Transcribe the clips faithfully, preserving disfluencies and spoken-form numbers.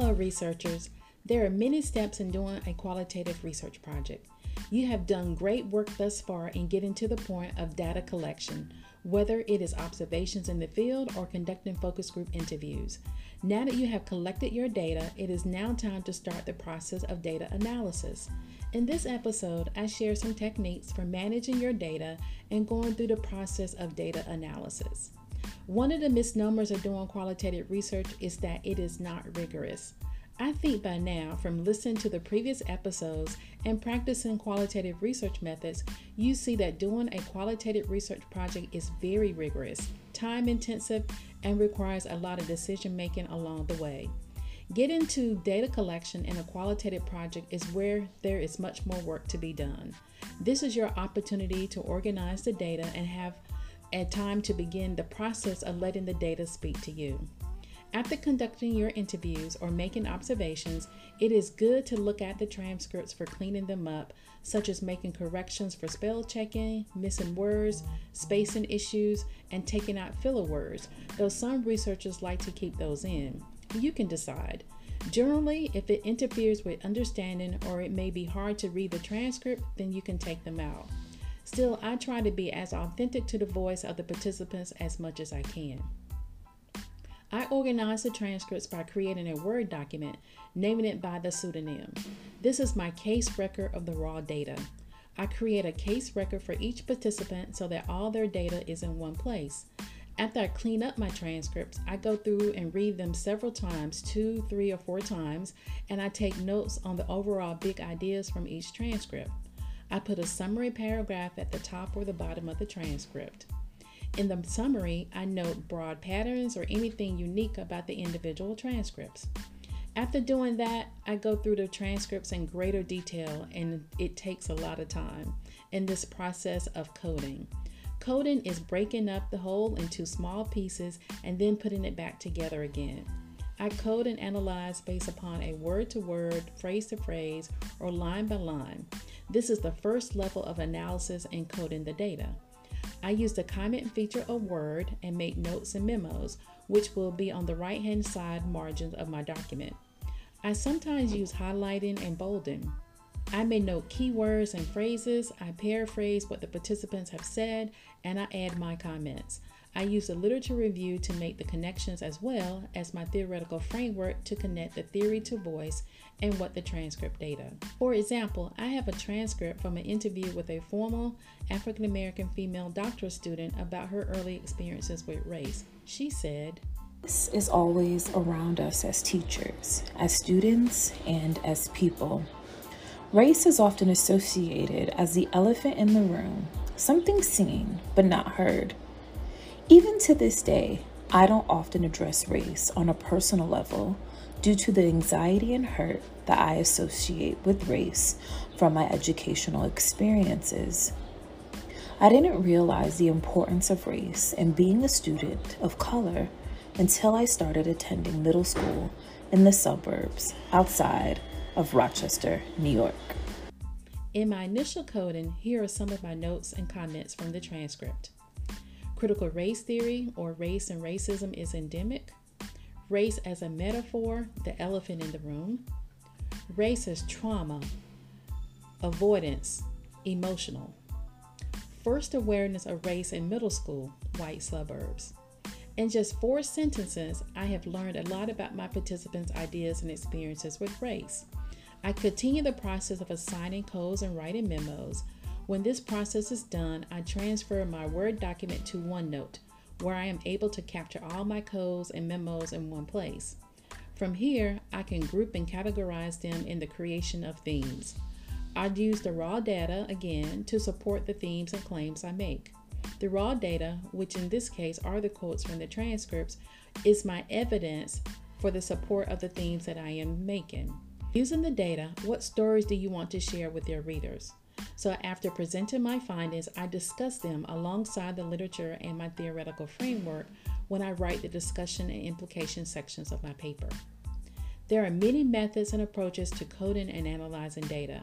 Hello researchers, there are many steps in doing a qualitative research project. You have done great work thus far in getting to the point of data collection, whether it is observations in the field or conducting focus group interviews. Now that you have collected your data, it is now time to start the process of data analysis. In this episode, I share some techniques for managing your data and going through the process of data analysis. One of the misnomers of doing qualitative research is that it is not rigorous. I think by now, from listening to the previous episodes and practicing qualitative research methods, you see that doing a qualitative research project is very rigorous, time-intensive, and requires a lot of decision-making along the way. Getting to data collection in a qualitative project is where there is much more work to be done. This is your opportunity to organize the data and have a time to begin the process of letting the data speak to you. After conducting your interviews or making observations, it is good to look at the transcripts for cleaning them up, such as making corrections for spell checking, missing words, spacing issues, and taking out filler words, though some researchers like to keep those in. You can decide. Generally, if it interferes with understanding or it may be hard to read the transcript, then you can take them out. Still, I try to be as authentic to the voice of the participants as much as I can. I organize the transcripts by creating a Word document, naming it by the pseudonym. This is my case record of the raw data. I create a case record for each participant so that all their data is in one place. After I clean up my transcripts, I go through and read them several times, two, three, or four times, and I take notes on the overall big ideas from each transcript. I put a summary paragraph at the top or the bottom of the transcript. In the summary, I note broad patterns or anything unique about the individual transcripts. After doing that, I go through the transcripts in greater detail, and it takes a lot of time in this process of coding. Coding is breaking up the whole into small pieces and then putting it back together again. I code and analyze based upon a word-to-word, phrase-to-phrase, or line-by-line. This is the first level of analysis and coding the data. I use the comment feature of Word and make notes and memos, which will be on the right-hand side margins of my document. I sometimes use highlighting and bolding. I may note keywords and phrases, I paraphrase what the participants have said, and I add my comments. I use the literature review to make the connections as well as my theoretical framework to connect the theory to voice and what the transcript data. For example, I have a transcript from an interview with a former African-American female doctoral student about her early experiences with race. She said, "This is always around us as teachers, as students, and as people. Race is often associated as the elephant in the room, something seen but not heard. Even to this day, I don't often address race on a personal level due to the anxiety and hurt that I associate with race from my educational experiences. I didn't realize the importance of race and being a student of color until I started attending middle school in the suburbs outside of Rochester, New York." In my initial coding, here are some of my notes and comments from the transcript. Critical race theory, or race and racism, is endemic. Race as a metaphor, the elephant in the room. Race as trauma, avoidance, emotional. First awareness of race in middle school, white suburbs. In just four sentences, I have learned a lot about my participants' ideas and experiences with race. I continue the process of assigning codes and writing memos. When this process is done, I transfer my Word document to OneNote, where I am able to capture all my codes and memos in one place. From here, I can group and categorize them in the creation of themes. I use the raw data again to support the themes and claims I make. The raw data, which in this case are the quotes from the transcripts, is my evidence for the support of the themes that I am making. Using the data, what stories do you want to share with your readers? So after presenting my findings, I discuss them alongside the literature and my theoretical framework when I write the discussion and implication sections of my paper. There are many methods and approaches to coding and analyzing data.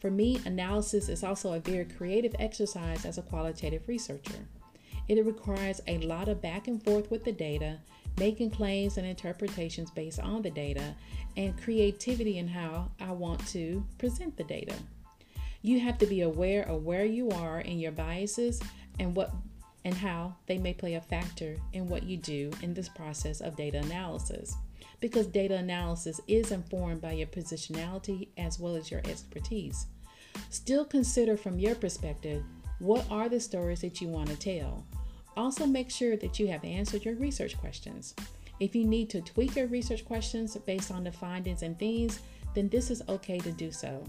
For me, analysis is also a very creative exercise as a qualitative researcher. It requires a lot of back and forth with the data, making claims and interpretations based on the data, and creativity in how I want to present the data. You have to be aware of where you are in your biases and what and how they may play a factor in what you do in this process of data analysis, because data analysis is informed by your positionality as well as your expertise. Still consider from your perspective, what are the stories that you want to tell? Also make sure that you have answered your research questions. If you need to tweak your research questions based on the findings and themes, then this is okay to do so.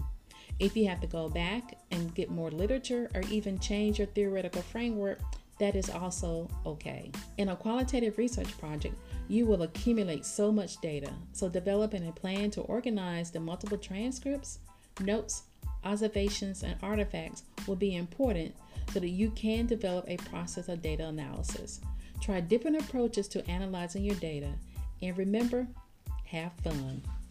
If you have to go back and get more literature or even change your theoretical framework, that is also okay. In a qualitative research project, you will accumulate so much data, so developing a plan to organize the multiple transcripts, notes, observations, and artifacts will be important so that you can develop a process of data analysis. Try different approaches to analyzing your data, and remember, have fun.